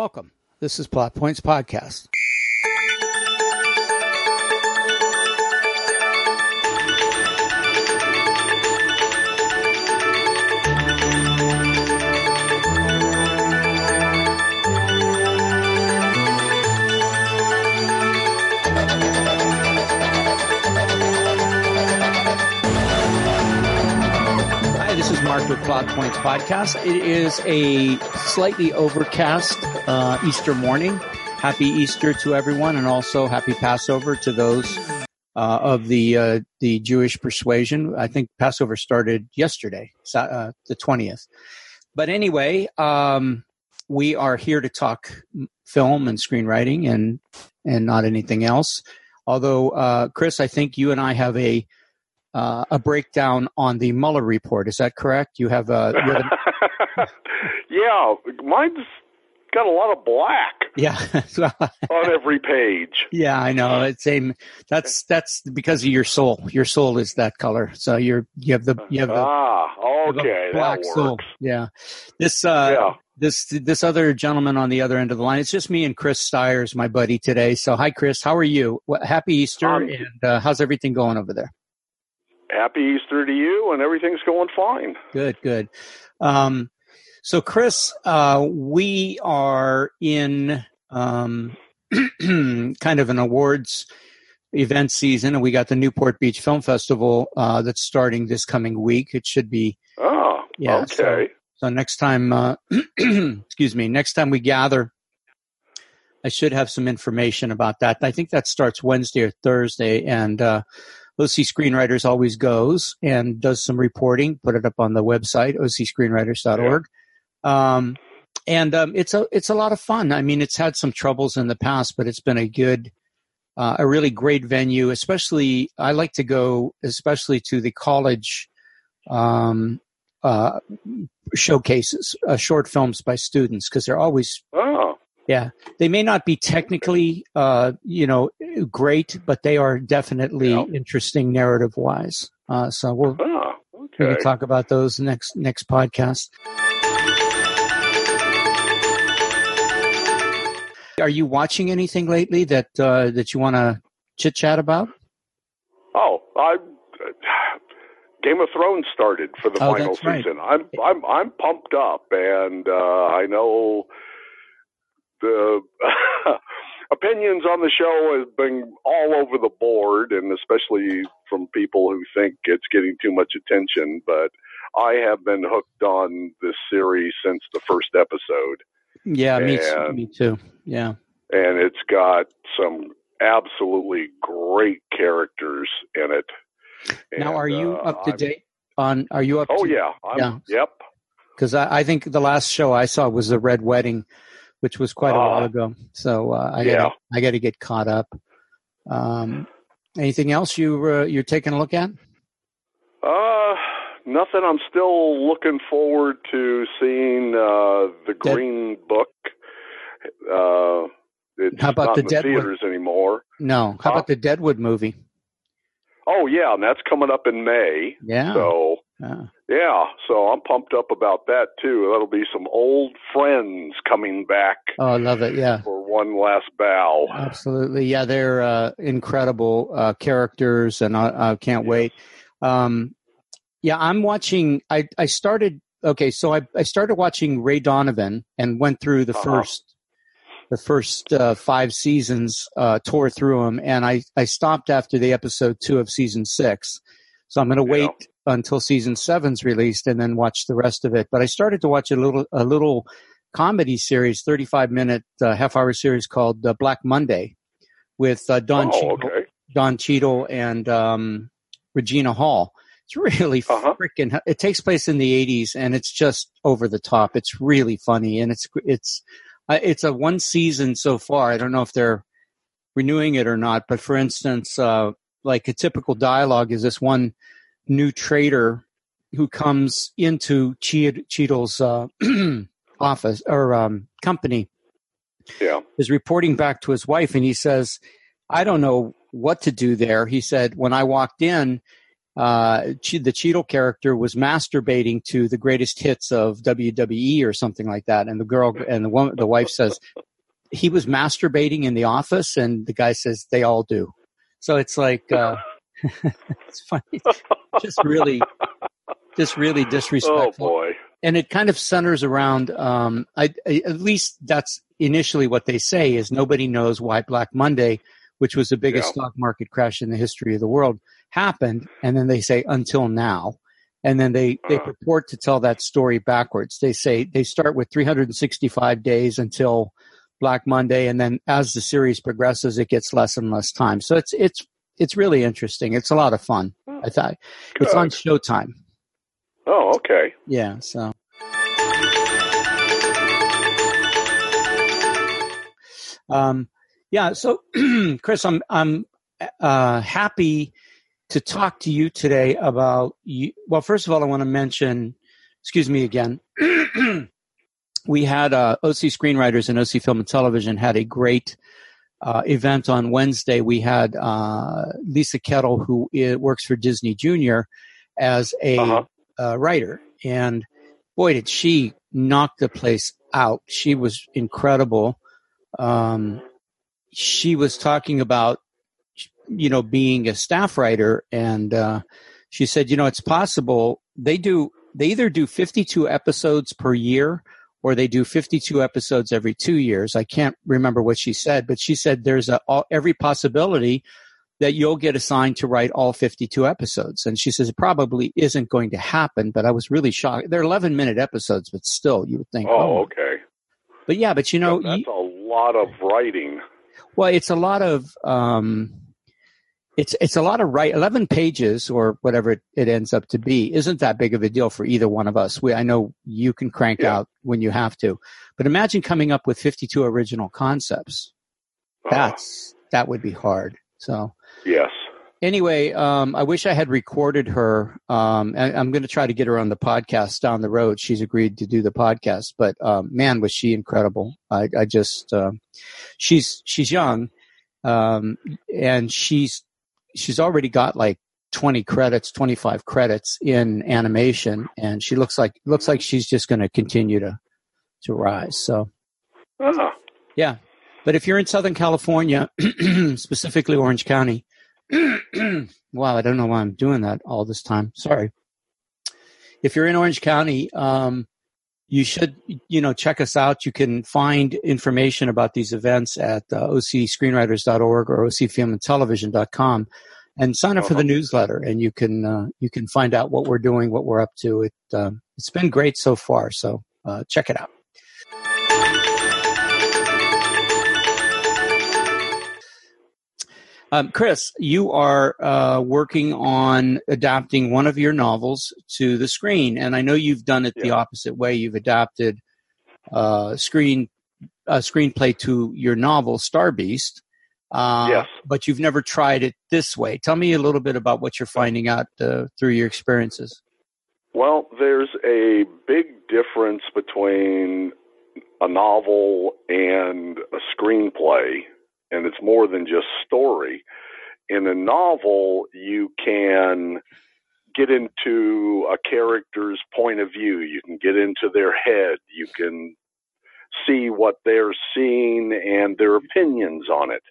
Welcome. This is Plot Points Podcast. With Plot Points Podcast. It is a slightly overcast Easter morning. Happy Easter to everyone, and also happy Passover to those of the Jewish persuasion. I think Passover started yesterday, the 20th. But anyway, we are here to talk film and screenwriting and not anything else. Although, Chris, I think you and I have a breakdown on the Mueller report. Is that correct? You have yeah, mine's got a lot of black. Yeah, on every page. Yeah, I know. It's same. That's because of your soul. Your soul is that color. So you have the black soul. Yeah. This other gentleman on the other end of the line. It's just me and Chris Styers, my buddy today. So hi, Chris. How are you? Happy Easter, and how's everything going over there? Happy Easter to you, and everything's going fine. Good. So, Chris, we are in kind of an awards event season, and we got the Newport Beach Film Festival that's starting this coming week. It should be. Oh, yeah, okay. So next time, excuse me, next time we gather, I should have some information about that. I think that starts Wednesday or Thursday, and OC Screenwriters always goes and does some reporting, put it up on the website, ocscreenwriters.org. Yeah. It's a lot of fun. I mean, it's had some troubles in the past, but it's been a really great venue. Especially, I like to go, especially to the college showcases, short films by students, because they're always... Oh. Yeah, they may not be technically, great, but they are definitely interesting narrative-wise. So we're going to talk about those next podcast. Are you watching anything lately that you want to chit-chat about? Oh, Game of Thrones started for the final season. Right. I'm pumped up, and I know. The opinions on the show have been all over the board, and especially from people who think it's getting too much attention. But I have been hooked on this series since the first episode. Yeah, me too. Yeah. And it's got some absolutely great characters in it. Now, are you up to date on? Are you up? Oh, yeah. Yep. Because I think the last show I saw was the Red Wedding, which was quite a while ago. So I got to get caught up. Anything else you're taking a look at? Nothing. I'm still looking forward to seeing the Green Book. It's how about not the in Deadwood? Theaters anymore. No. How about the Deadwood movie? Oh, yeah, and that's coming up in May. Yeah. So, so I'm pumped up about that, too. That'll be some old friends coming back. Oh, I love it, yeah. For one last bow. Absolutely, yeah, they're incredible characters, and I can't wait. I'm watching – I started watching Ray Donovan and went through the first five seasons, tore through them, and I stopped after the episode 2 of season 6. So I'm going to wait until season 7's released and then watch the rest of it. But I started to watch a little comedy series, 35-minute half-hour series called Black Monday with Don Cheadle and Regina Hall. It's really freaking. It takes place in the 80s, and it's just over the top. It's really funny, and it's a one season so far. I don't know if they're renewing it or not, but for instance, like a typical dialogue is this one new trader who comes into Cheadle's office or company. Yeah, is reporting back to his wife, and he says, "I don't know what to do there." He said, "When I walked in, the Cheadle character was masturbating to the greatest hits of WWE or something like that. And the girl and the woman, the wife says, he was masturbating in the office. And the guy says, they all do. So it's like, it's funny. Just really disrespectful. Oh boy. And it kind of centers around, at least that's initially what they say, is nobody knows why Black Monday, which was the biggest stock market crash in the history of the world, happened. And then they say, until now. And then they purport to tell that story backwards. They say they start with 365 days until Black Monday. And then as the series progresses, it gets less and less time. So it's really interesting. It's a lot of fun. I thought it's on Showtime. Oh, okay. Yeah, so. So Chris, I'm happy to talk to you today about you. Well, first of all, I want to mention, excuse me again, we had OC Screenwriters and OC Film and Television had a great event on Wednesday. We had Lisa Kettle, who works for Disney Junior, as a writer, and boy, did she knock the place out. She was incredible. She was talking about, being a staff writer, and she said, it's possible they either do 52 episodes per year or they do 52 episodes every 2 years. I can't remember what she said, but she said there's every possibility that you'll get assigned to write all 52 episodes. And she says it probably isn't going to happen, but I was really shocked. They're 11-minute episodes, but still you would think, okay. But yeah, but that's a lot of writing. Well, it's a lot of, it's a lot of 11 pages or whatever it ends up to be. Isn't that big of a deal for either one of us? I know you can crank out when you have to, but imagine coming up with 52 original concepts. That would be hard. So yes. Anyway, I wish I had recorded her. I'm going to try to get her on the podcast down the road. She's agreed to do the podcast, but man, was she incredible! I just she's young, and she's already got like 25 credits in animation, and she looks like she's just going to continue to rise. So yeah. But if you're in Southern California, specifically Orange County, wow, I don't know why I'm doing that all this time. Sorry. If you're in Orange County, you should, check us out. You can find information about these events at ocscreenwriters.org or ocfilmandtelevision.com, and sign up for the newsletter, and you can find out what we're doing, what we're up to. It's been great so far, so check it out. Chris, you are working on adapting one of your novels to the screen, and I know you've done it the opposite way. You've adapted a screenplay to your novel, Star Beast, but you've never tried it this way. Tell me a little bit about what you're finding out through your experiences. Well, there's a big difference between a novel and a screenplay. And it's more than just story. In a novel, you can get into a character's point of view. You can get into their head. You can see what they're seeing and their opinions on it.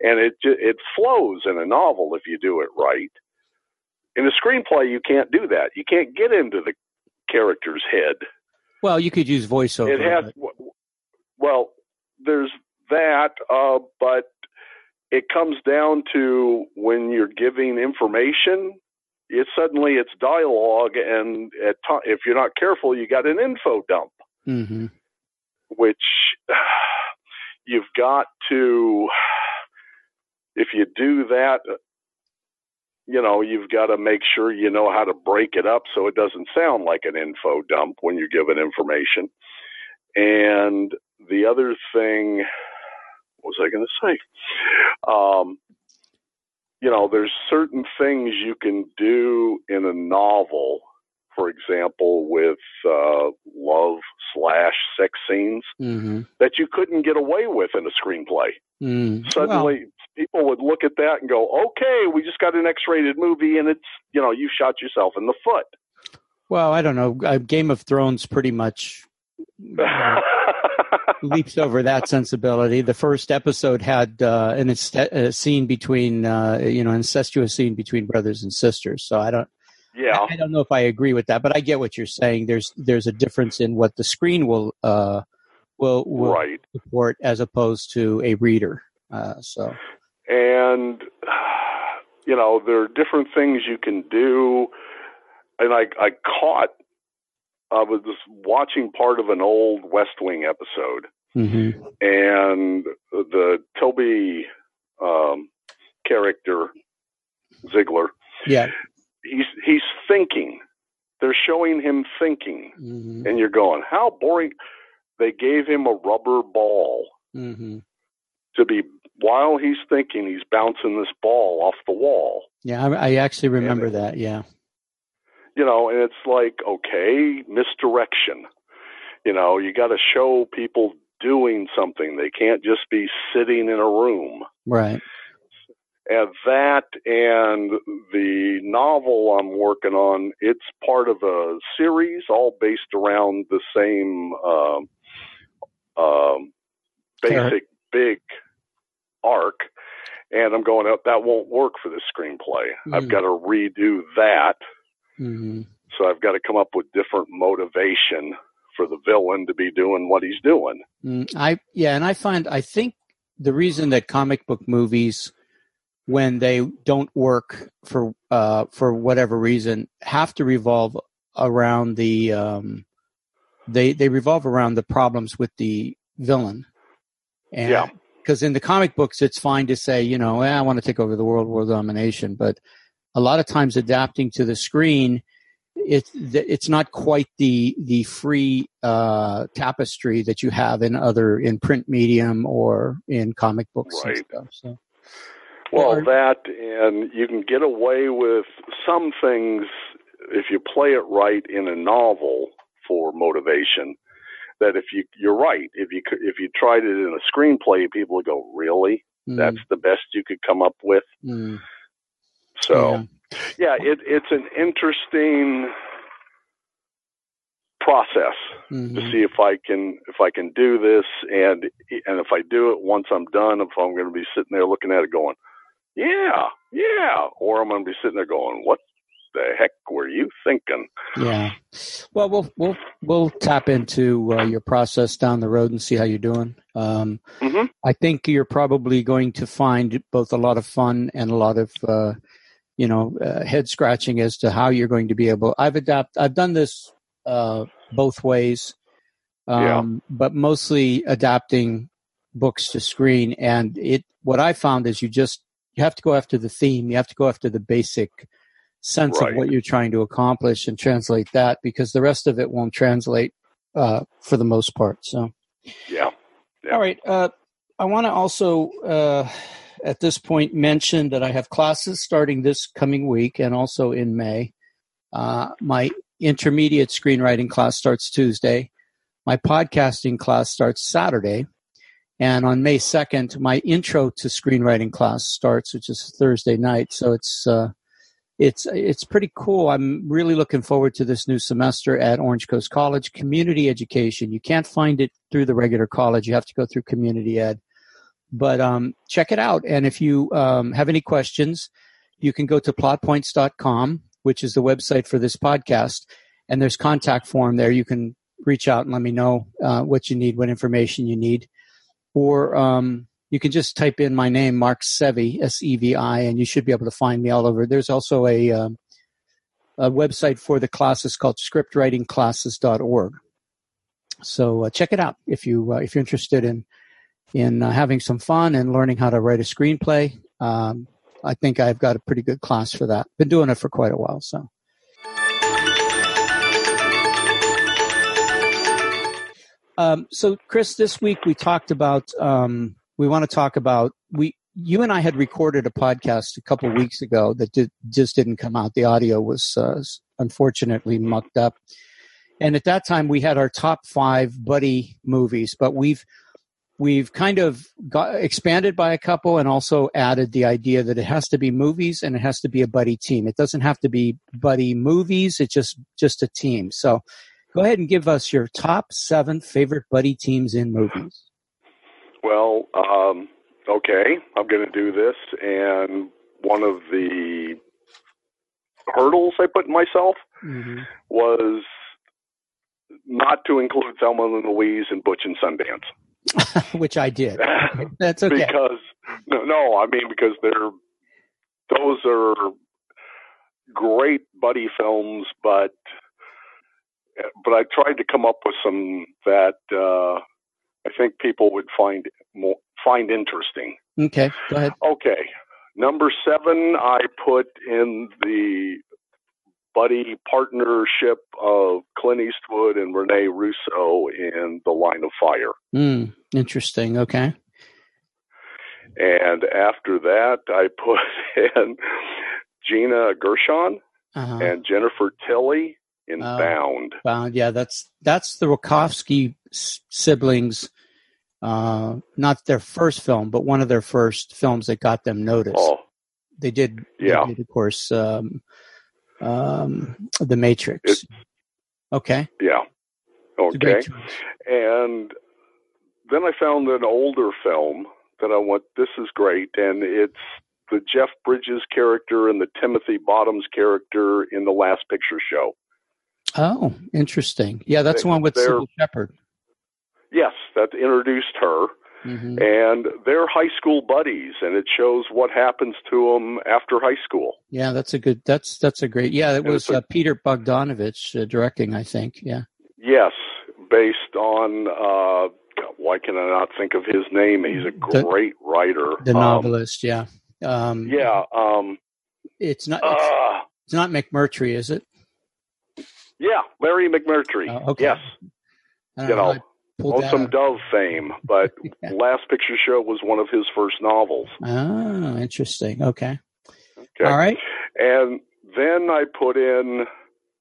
And it flows in a novel if you do it right. In a screenplay, you can't do that. You can't get into the character's head. Well, you could use voiceover. There's that, but it comes down to when you're giving information, it's dialogue, and if you're not careful, you got an info dump, which you've got to, if you do that, you've got to make sure you know how to break it up so it doesn't sound like an info dump when you're given information. And the other thing, what was I going to say? There's certain things you can do in a novel for example, with love/sex scenes that you couldn't get away with in a screenplay. Suddenly, people would look at that and go, okay, we just got an X-rated movie, and it's, you know, you shot yourself in the foot. Well, I don't know. Game of Thrones pretty much leaps over that sensibility. The first episode had a scene between, incestuous scene between brothers and sisters. So I don't. Yeah, I don't know if I agree with that, but I get what you're saying. There's a difference in what the screen will support as opposed to a reader. And you know, there are different things you can do. And I was just watching part of an old West Wing episode, and the Toby character Ziegler. Yeah. He's thinking. They're showing him thinking. And you're going, how boring. They gave him a rubber ball to be, while he's thinking, he's bouncing this ball off the wall. Yeah, I actually remember that, yeah. You know, and it's like, okay, misdirection. You know, you got to show people doing something. They can't just be sitting in a room. Right. And that, and the novel I'm working on, it's part of a series, all based around the same basic big arc. And I'm going, that won't work for this screenplay. I've got to redo that. So I've got to come up with different motivation for the villain to be doing what he's doing. I think the reason that comic book movies, when they don't work for whatever reason, have to revolve around the they revolve around the problems with the villain. And, yeah. Because in the comic books, it's fine to say, you know, I want to take over the world, world domination, but a lot of times adapting to the screen, it's not quite the free tapestry that you have in print medium or in comic books and stuff. So. Well, that, and you can get away with some things if you play it right in a novel for motivation. That you're right, if you tried it in a screenplay, people would go, really? That's the best you could come up with? So, yeah, it's an interesting process to see if I can do this, and if I do it, once I'm done, if I'm going to be sitting there looking at it going, yeah. Or I'm going to be sitting there going, what the heck were you thinking? Yeah. Well, we'll tap into your process down the road and see how you're doing. I think you're probably going to find both a lot of fun and a lot of, head scratching as to how you're going to be able. I've done this both ways, but mostly adapting books to screen. And what I found is you have to go after the theme. You have to go after the basic sense of what you're trying to accomplish and translate that, because the rest of it won't translate for the most part. So, yeah. All right. I want to also at this point mention that I have classes starting this coming week and also in May. My intermediate screenwriting class starts Tuesday. My podcasting class starts Saturday. And on May 2nd, my intro to screenwriting class starts, which is Thursday night. So it's pretty cool. I'm really looking forward to this new semester at Orange Coast College. Community education. You can't find it through the regular college. You have to go through community ed. But check it out. And if you have any questions, you can go to plotpoints.com, which is the website for this podcast. And there's contact form there. You can reach out and let me know what you need, what information you need. Or you can just type in my name, Mark Sevi, S-E-V-I, and you should be able to find me all over. There's also a website for the classes called scriptwritingclasses.org. So check it out if you're interested in having some fun and learning how to write a screenplay. I think I've got a pretty good class for that. Been doing it for quite a while, so. So, Chris, this week we talked about you and I had recorded a podcast a couple weeks ago that just didn't come out. The audio was unfortunately mucked up. And at that time, we had our top 5 buddy movies, but we've kind of got expanded by a couple and also added the idea that it has to be movies and it has to be a buddy team. It doesn't have to be buddy movies. It's just a team. So go ahead and give us your top 7 favorite buddy teams in movies. Well, okay, I'm going to do this. And one of the hurdles I put myself was not to include Thelma and Louise and Butch and Sundance. Which I did. That's okay. Because because those are great buddy films, but I tried to come up with some that I think people would find interesting. Okay, go ahead. Okay, number 7, I put in the buddy partnership of Clint Eastwood and Rene Russo in The Line of Fire. Interesting. Okay. And after that, I put in Gina Gershon and Jennifer Tilly in Bound. Bound. Yeah, that's the Wachowski siblings. Not their first film, but one of their first films that got them noticed. Oh. They did. Yeah. They did, of course. The Matrix. Okay. Yeah. Okay. And then I found an older film that I went, this is great. And it's the Jeff Bridges character and the Timothy Bottoms character in The Last Picture Show. Oh, interesting. Yeah. That's the one with Sybil Shepherd. Yes. That introduced her. Mm-hmm. And they're high school buddies, and it shows what happens to them after high school. Yeah, that's a great. Yeah, it was Peter Bogdanovich directing, I think. Yeah. Yes, based on why can I not think of his name? He's a great writer, the novelist. It's not McMurtry, is it? Yeah, Larry McMurtry. Okay. Yes. I don't know. Lonesome Dove fame, but yeah. Last Picture Show was one of his first novels. Oh, interesting. Okay. All right. And then I put in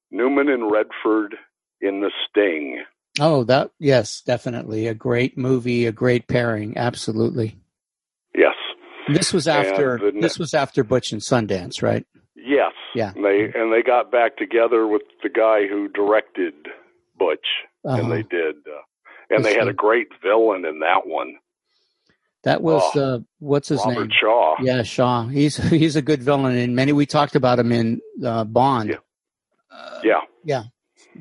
Newman and Redford in The Sting. Oh, yes, definitely. A great movie, a great pairing. Absolutely. Yes. This was after Butch and Sundance, right? Yes. Yeah. And they got back together with the guy who directed Butch, and they did. And they had a great villain in that one. That was what's his name? Robert Shaw. Yeah, Shaw. He's a good villain in many. We talked about him in Bond. Yeah. Yeah.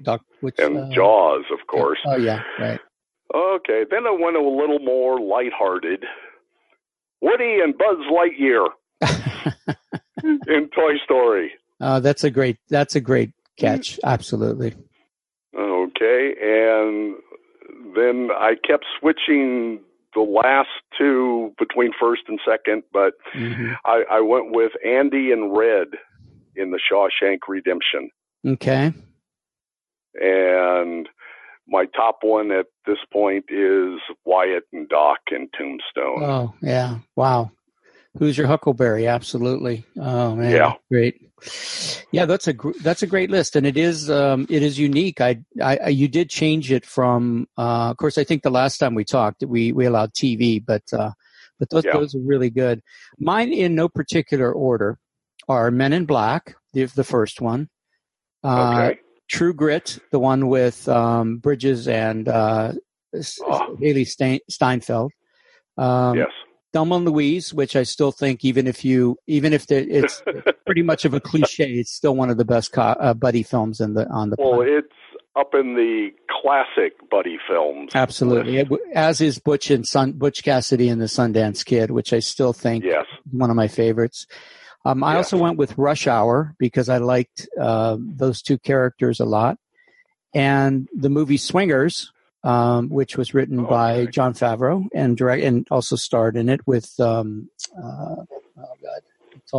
Jaws, of course. Yeah. Oh yeah, right. Okay, then I went a little more lighthearted. Woody and Buzz Lightyear in Toy Story. That's a great catch. Absolutely. Okay, and then I kept switching the last 2 between first and second, but I went with Andy and Red in The Shawshank Redemption. Okay. And my top 1 at this point is Wyatt and Doc in Tombstone. Oh, yeah. Wow. Who's Your Huckleberry? Absolutely. Oh, man. Yeah. Great. Yeah, that's a great list, and it is unique. You did change it from, of course, I think the last time we talked, we allowed TV, but those are really good. Mine in no particular order are Men in Black, the first one, okay. True Grit, the one with Bridges and Haley Steinfeld. Yes. Thelma and Louise, which I still think, even if it's pretty much of a cliche, it's still one of the best buddy films on the planet. Well, it's up in the classic buddy films. Absolutely, as is Butch Cassidy and the Sundance Kid, which I still think is one of my favorites. I also went with Rush Hour because I liked those 2 characters a lot, and the movie Swingers. Which was written by Jon Favreau and also starred in it with it's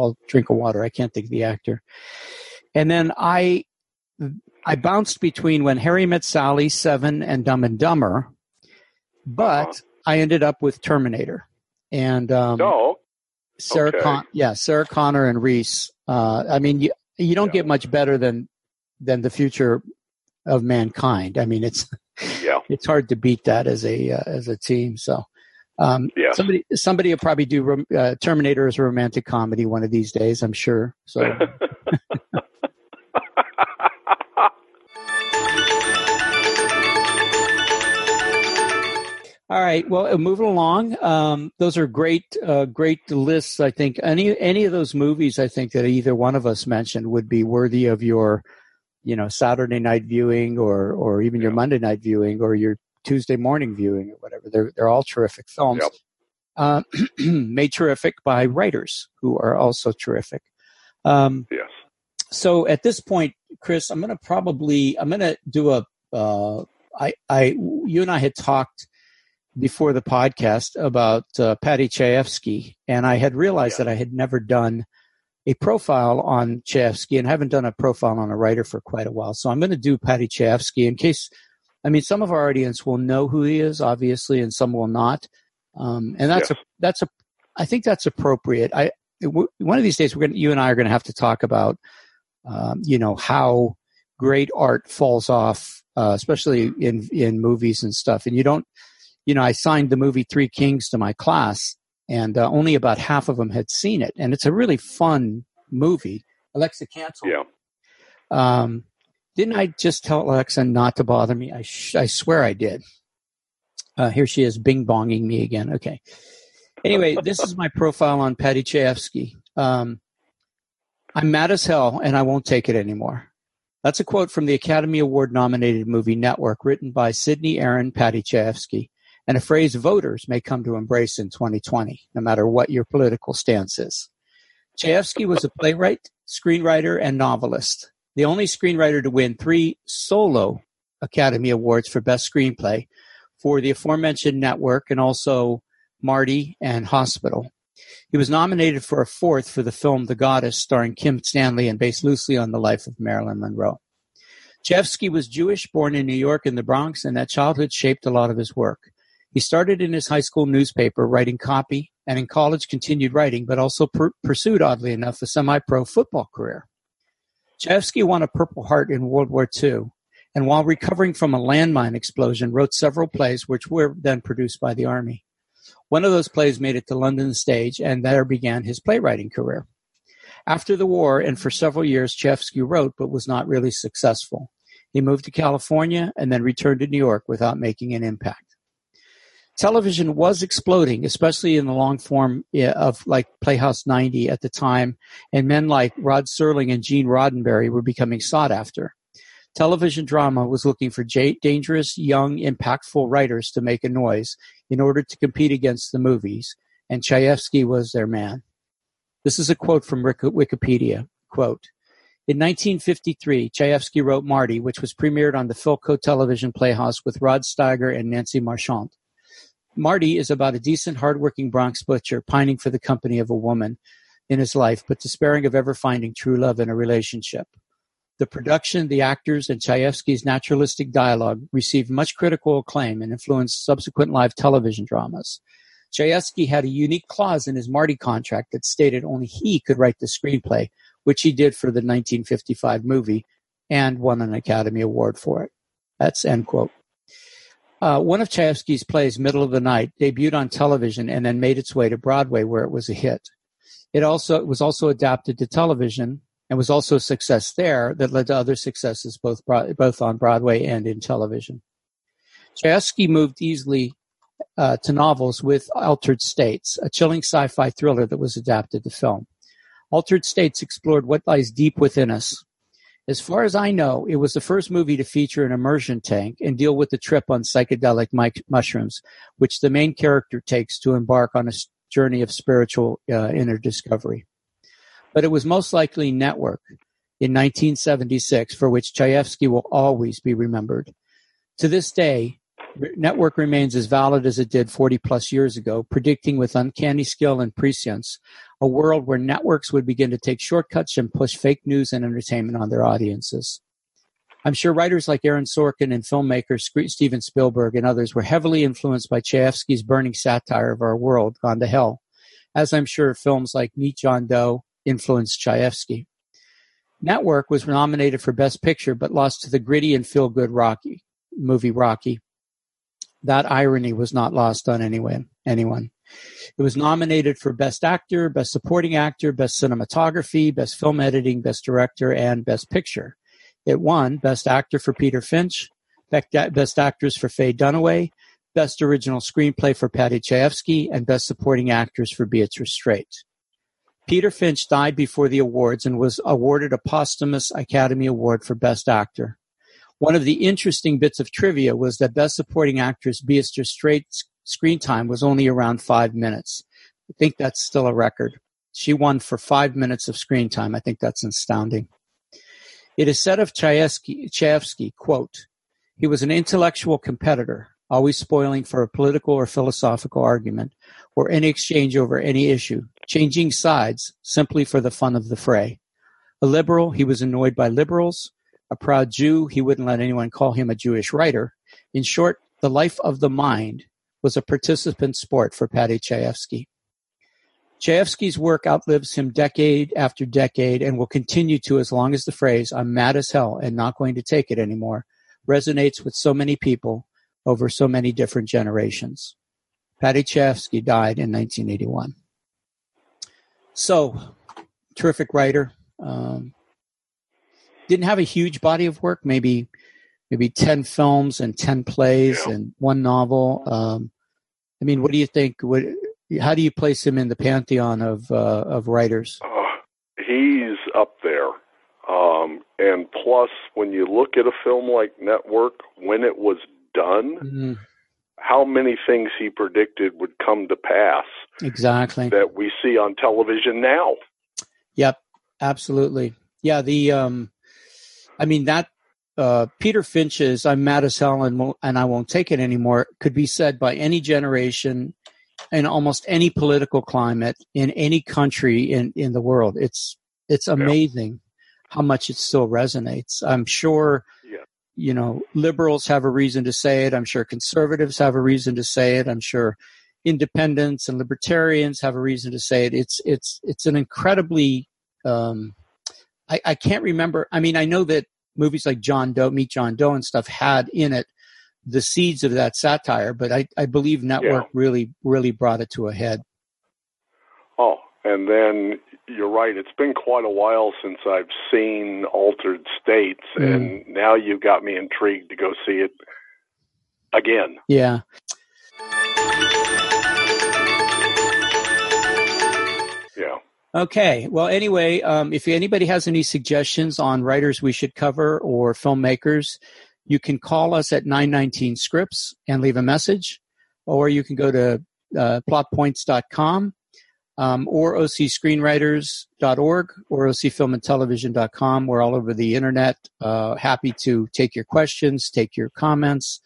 all drink of water. I can't think of the actor. And then I bounced between When Harry Met Sally, Seven, and Dumb and Dumber, but I ended up with Terminator and Sarah Connor and Reese. I mean, you don't get much better than than the future of mankind. I mean, it's hard to beat that as a team. So somebody will probably do Terminator as a romantic comedy one of these days, I'm sure. So. All right. Well, moving along. Those are great lists. I think any of those movies, I think that either one of us mentioned would be worthy of your, Saturday night viewing, or even your Monday night viewing, or your Tuesday morning viewing, or whatever. They're all terrific films, made terrific by writers who are also terrific. Yes. So at this point, Chris, I'm going to do a. You and I had talked before the podcast about Paddy Chayefsky, and I had realized that I had never done a profile on Chayefsky and haven't done a profile on a writer for quite a while. So I'm going to do Paddy Chayefsky in case, some of our audience will know who he is, obviously, and some will not. And I think that's appropriate. One of these days, you and I are going to have to talk about, how great art falls off, especially in movies and stuff. And I signed the movie Three Kings to my class, and only about half of them had seen it. And it's a really fun movie. Alexa, cancel. Yeah. Didn't I just tell Alexa not to bother me? I swear I did. Here she is bing-bonging me again. Okay. Anyway, this is my profile on Paddy Chayefsky. I'm mad as hell, and I won't take it anymore. That's a quote from the Academy Award-nominated movie Network, written by Sidney Aaron Paddy Chayefsky, and a phrase voters may come to embrace in 2020, no matter what your political stance is. Chayefsky was a playwright, screenwriter, and novelist, the only screenwriter to win 3 solo Academy Awards for Best Screenplay for the aforementioned Network and also Marty and Hospital. He was nominated for a 4th for the film The Goddess, starring Kim Stanley and based loosely on the life of Marilyn Monroe. Chayefsky was Jewish, born in New York in the Bronx, and that childhood shaped a lot of his work. He started in his high school newspaper writing copy, and in college continued writing, but also pursued, oddly enough, a semi-pro football career. Chayefsky won a Purple Heart in World War II, and while recovering from a landmine explosion, wrote several plays which were then produced by the Army. One of those plays made it to London stage, and there began his playwriting career. After the war, and for several years, Chayefsky wrote, but was not really successful. He moved to California and then returned to New York without making an impact. Television was exploding, especially in the long form of like Playhouse 90 at the time, and men like Rod Serling and Gene Roddenberry were becoming sought after. Television drama was looking for dangerous, young, impactful writers to make a noise in order to compete against the movies, and Chayefsky was their man. This is a quote from Wikipedia, quote, "In 1953, Chayefsky wrote Marty, which was premiered on the Philco Television Playhouse with Rod Steiger and Nancy Marchant. Marty is about a decent, hardworking Bronx butcher pining for the company of a woman in his life, but despairing of ever finding true love in a relationship. The production, the actors, and Chayefsky's naturalistic dialogue received much critical acclaim and influenced subsequent live television dramas. Chayefsky had a unique clause in his Marty contract that stated only he could write the screenplay, which he did for the 1955 movie and won an Academy Award for it." That's end quote. One of Chayefsky's plays, Middle of the Night, debuted on television and then made its way to Broadway, where it was a hit. It was also adapted to television and was also a success there that led to other successes both on Broadway and in television. Chayefsky moved easily to novels with Altered States, a chilling sci-fi thriller that was adapted to film. Altered States explored what lies deep within us. As far as I know, it was the first movie to feature an immersion tank and deal with the trip on psychedelic mushrooms, which the main character takes to embark on a journey of spiritual inner discovery. But it was most likely Network in 1976, for which Chayefsky will always be remembered. To this day, Network remains as valid as it did 40-plus years ago, predicting with uncanny skill and prescience a world where networks would begin to take shortcuts and push fake news and entertainment on their audiences. I'm sure writers like Aaron Sorkin and filmmakers Steven Spielberg and others were heavily influenced by Chayefsky's burning satire of our world gone to hell, as I'm sure films like Meet John Doe influenced Chayefsky. Network was nominated for Best Picture, but lost to the gritty and feel-good Rocky movie Rocky. That irony was not lost on anyone. It was nominated for Best Actor, Best Supporting Actor, Best Cinematography, Best Film Editing, Best Director, and Best Picture. It won Best Actor for Peter Finch, Best Actress for Faye Dunaway, Best Original Screenplay for Paddy Chayefsky, and Best Supporting Actress for Beatrice Straight. Peter Finch died before the awards and was awarded a posthumous Academy Award for Best Actor. One of the interesting bits of trivia was that Best Supporting Actress Beatrice Straight's screen time was only around 5 minutes. I think that's still a record. She won for 5 minutes of screen time. I think that's astounding. It is said of Chayefsky, quote, "He was an intellectual competitor, always spoiling for a political or philosophical argument or any exchange over any issue, changing sides simply for the fun of the fray. A liberal, he was annoyed by liberals. A proud Jew, he wouldn't let anyone call him a Jewish writer. In short, the life of the mind was a participant sport for Paddy Chayefsky." Chayefsky's work outlives him decade after decade and will continue to as long as the phrase, "I'm mad as hell and not going to take it anymore," resonates with so many people over so many different generations. Paddy Chayefsky died in 1981. So, terrific writer. Didn't have a huge body of work, maybe 10 films and 10 plays and one novel. I mean, what do you think? How do you place him in the pantheon of writers? He's up there. And plus, when you look at a film like Network, when it was done, how many things he predicted would come to pass that we see on television now. Yep, absolutely. Yeah, Peter Finch's "I'm mad as hell and I won't take it anymore" could be said by any generation in almost any political climate in any country in the world. It's amazing how much it still resonates. I'm sure, liberals have a reason to say it. I'm sure conservatives have a reason to say it. I'm sure independents and libertarians have a reason to say it. It's an incredibly, I can't remember. I mean, I know that movies like John Doe, Meet John Doe and stuff had in it the seeds of that satire, but I believe Network really, really brought it to a head. Oh, and then you're right. It's been quite a while since I've seen Altered States, and now you've got me intrigued to go see it again. Yeah. Yeah. Okay. Well, anyway, if anybody has any suggestions on writers we should cover or filmmakers, you can call us at 919-SCRIPTS and leave a message, or you can go to plotpoints.com or OCScreenwriters.org or OCFilmandTelevision.com. We're all over the internet. Happy to take your questions, take your comments,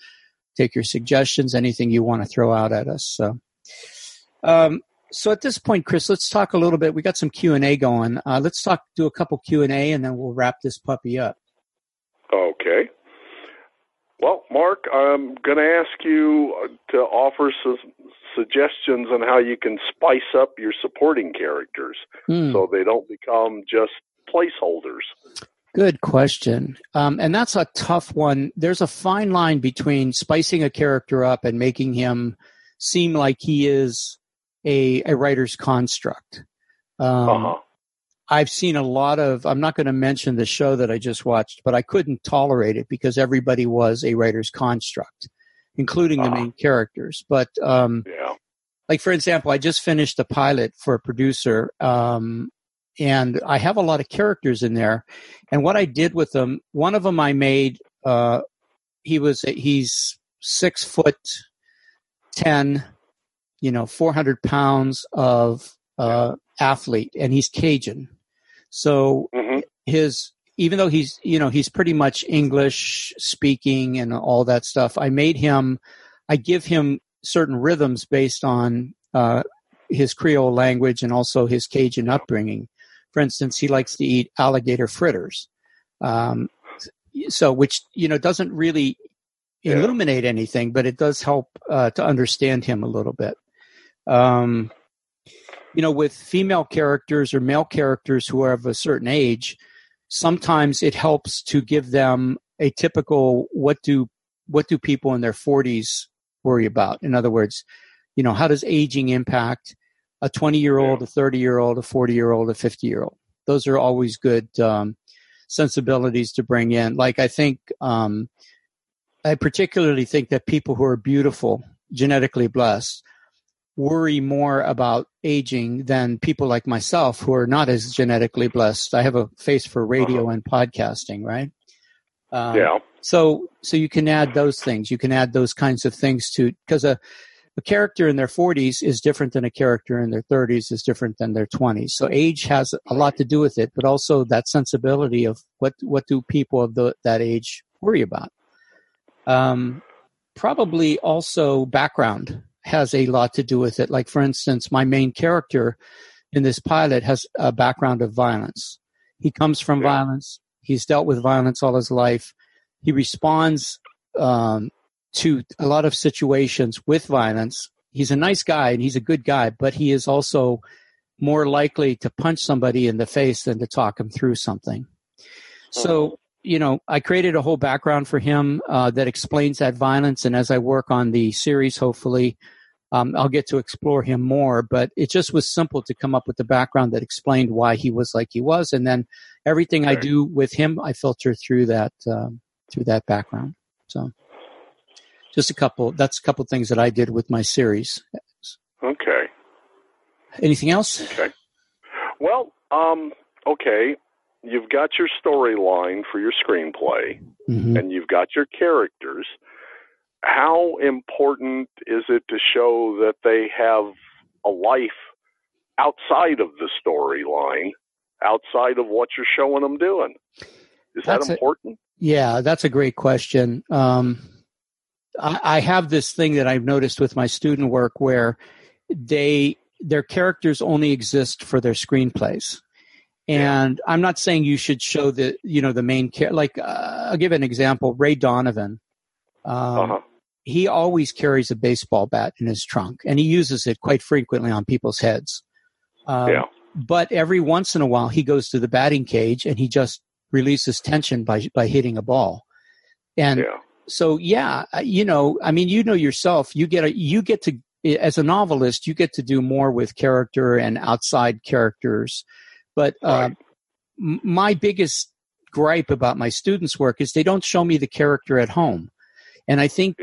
take your suggestions, anything you want to throw out at us. So at this point, Chris, let's talk a little bit. We got some Q&A going. Let's do a couple Q&A, and then we'll wrap this puppy up. Okay. Well, Mark, I'm going to ask you to offer some suggestions on how you can spice up your supporting characters so they don't become just placeholders. Good question. And that's a tough one. There's a fine line between spicing a character up and making him seem like he is a writer's construct. I've seen a lot of, I'm not going to mention the show that I just watched, but I couldn't tolerate it because everybody was a writer's construct, including the main characters. But like, for example, I just finished a pilot for a producer, and I have a lot of characters in there. And what I did with them, one of them I made, he's 6'10", 400 pounds of athlete, and he's Cajun. So even though he's pretty much English speaking and all that stuff, I give him certain rhythms based on his Creole language and also his Cajun upbringing. For instance, he likes to eat alligator fritters. So which, doesn't really illuminate anything, but it does help to understand him a little bit. With female characters or male characters who are of a certain age, sometimes it helps to give them a typical what do people in their 40s worry about? In other words, you know, how does aging impact a 20-year-old, a 30-year-old, a 40-year-old, a 50-year-old? Those are always good sensibilities to bring in. Like, I think I particularly think that people who are beautiful, genetically blessed, worry more about aging than people like myself who are not as genetically blessed. I have a face for radio and podcasting, right? So you can add those things. You can add those kinds of things to, because a character in their 40s is different than a character in their 30s is different than their 20s. So age has a lot to do with it, but also that sensibility of what do people of that age worry about? Probably also background has a lot to do with it. Like, for instance, my main character in this pilot has a background of violence. He comes from violence. He's dealt with violence all his life. He responds to a lot of situations with violence. He's a nice guy and he's a good guy, but he is also more likely to punch somebody in the face than to talk him through something. So, you know, I created a whole background for him that explains that violence. And as I work on the series, hopefully, I'll get to explore him more, but it just was simple to come up with the background that explained why he was like he was. And then everything I do with him, I filter through that background. So just a couple things that I did with my series. Okay. Anything else? Okay. Well, okay. You've got your storyline for your screenplay and you've got your characters. How important is it to show that they have a life outside of the storyline, outside of what you're showing them doing? Is that important? Yeah, that's a great question. I have this thing that I've noticed with my student work where their characters only exist for their screenplays. And I'm not saying you should show the main character. Like, I'll give an example. Ray Donovan. He always carries a baseball bat in his trunk, and he uses it quite frequently on people's heads. But every once in a while, he goes to the batting cage, and he just releases tension by hitting a ball. And yourself, you get to, as a novelist, you get to do more with character and outside characters. But my biggest gripe about my students' work is they don't show me the character at home. And I think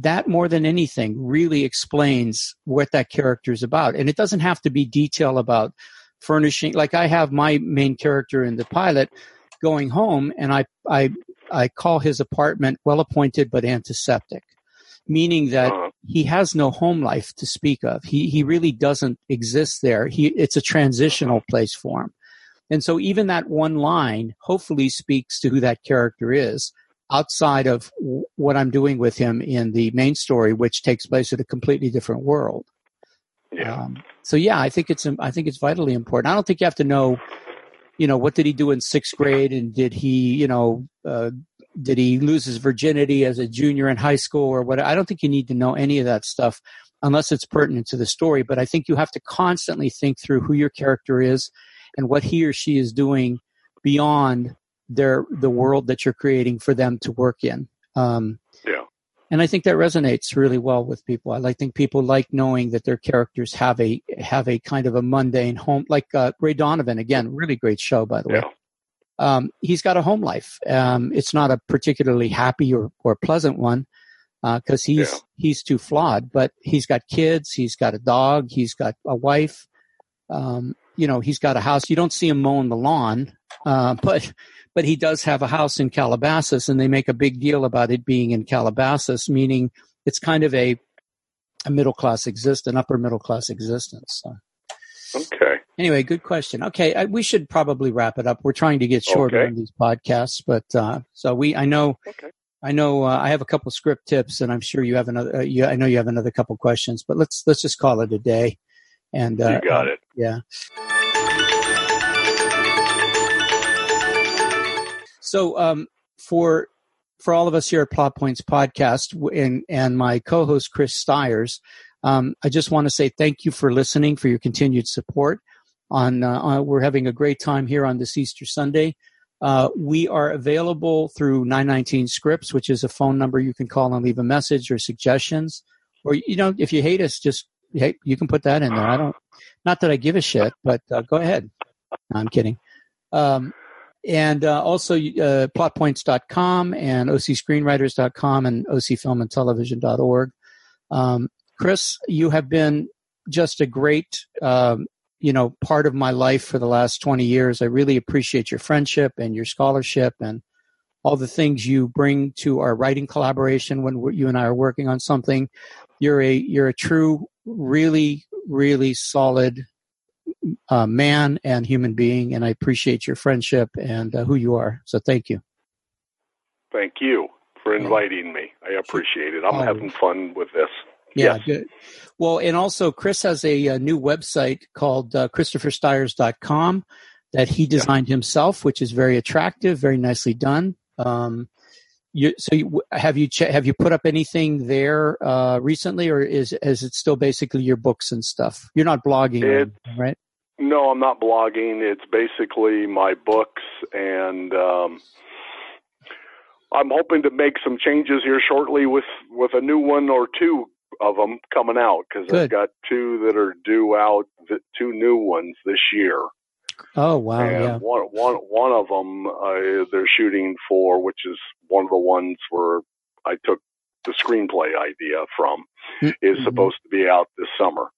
that more than anything really explains what that character is about. And it doesn't have to be detail about furnishing. Like, I have my main character in the pilot going home, and I call his apartment well-appointed but antiseptic, meaning that he has no home life to speak of. He really doesn't exist there. It's a transitional place for him. And so even that one line hopefully speaks to who that character is, outside of what I'm doing with him in the main story, which takes place in a completely different world. I think it's vitally important. I don't think you have to know, you know, what did he do in sixth grade? And did he, you know, did he lose his virginity as a junior in high school or what? I don't think you need to know any of that stuff unless it's pertinent to the story. But I think you have to constantly think through who your character is and what he or she is doing beyond the world that you're creating for them to work in. And I think that resonates really well with people. I think people like knowing that their characters have a kind of a mundane home, like Ray Donovan, again, really great show, by the way. He's got a home life. It's not a particularly happy or pleasant one because he's too flawed, but he's got kids, he's got a dog, he's got a wife. You know, he's got a house. You don't see him mowing the lawn, but he does have a house in Calabasas, and they make a big deal about it being in Calabasas, meaning it's kind of a middle-class existence, upper middle-class existence. So. Okay. Anyway, good question. Okay, we should probably wrap it up. We're trying to get shorter in these podcasts, but I have a couple script tips, and I'm sure you have another. I know you have another couple questions, but let's just call it a day. And you got it. Yeah. So for all of us here at Plot Points Podcast and my co-host Chris Styers, I just want to say thank you for listening, for your continued support. We're having a great time here on this Easter Sunday. We are available through 919 Scripts, which is a phone number you can call and leave a message or suggestions. Or, you know, if you hate us, just, hey, you can put that in there. I don't, not that I give a shit, but go ahead. No, I'm kidding. And also plotpoints.com and OCScreenwriters.com and OCFilmAndTelevision.org. Chris, you have been just a great, part of my life for the last 20 years. I really appreciate your friendship and your scholarship and all the things you bring to our writing collaboration when you and I are working on something. You're a true, really, really solid man and human being, and I appreciate your friendship and who you are. So thank you. Thank you for inviting me. I appreciate it. I'm having fun with this. Yeah, yes. Good. Well, and also Chris has a new website called ChristopherStyers.com that he designed himself, which is very attractive, very nicely done. Have you put up anything there recently, or is it still basically your books and stuff? You're not blogging, right? No, I'm not blogging. It's basically my books, and I'm hoping to make some changes here shortly with a new one or two of them coming out, because I've got two that are due out, two new ones this year. Oh, wow. And one of them they're shooting for, which is one of the ones where I took the screenplay idea from, is supposed to be out this summer.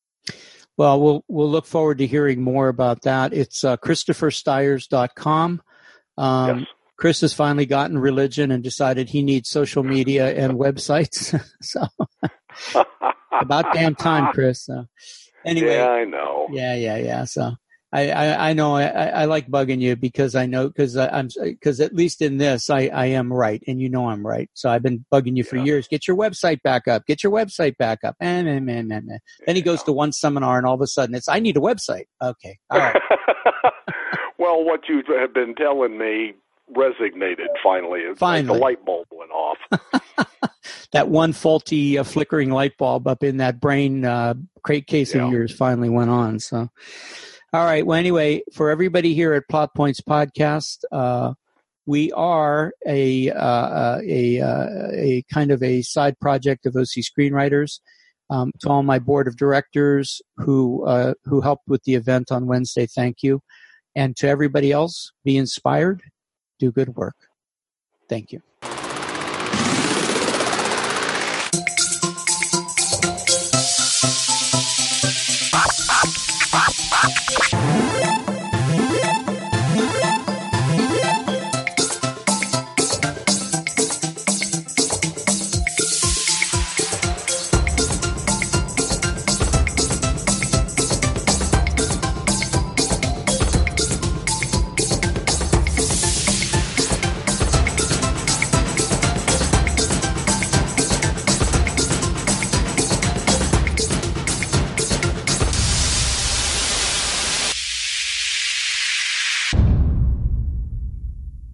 Well, we'll look forward to hearing more about that. It's ChristopherStyers.com. Yes. Chris has finally gotten religion and decided he needs social media and websites. So about damn time, Chris. So, anyway. Yeah, I know. Yeah. So I know I like bugging you because I know, because at least in this, I am right. And you know, I'm right. So I've been bugging you for years. Get your website back up. And. Then he goes to one seminar and all of a sudden it's, I need a website. Okay. All right. Well, what you have been telling me resonated finally. Like the light bulb went off. That one faulty flickering light bulb up in that brain case of yours finally went on. So. All right. Well, anyway, for everybody here at Plot Points Podcast, we are a kind of a side project of OC Screenwriters. To all my board of directors who helped with the event on Wednesday, thank you. And to everybody else, be inspired, do good work. Thank you.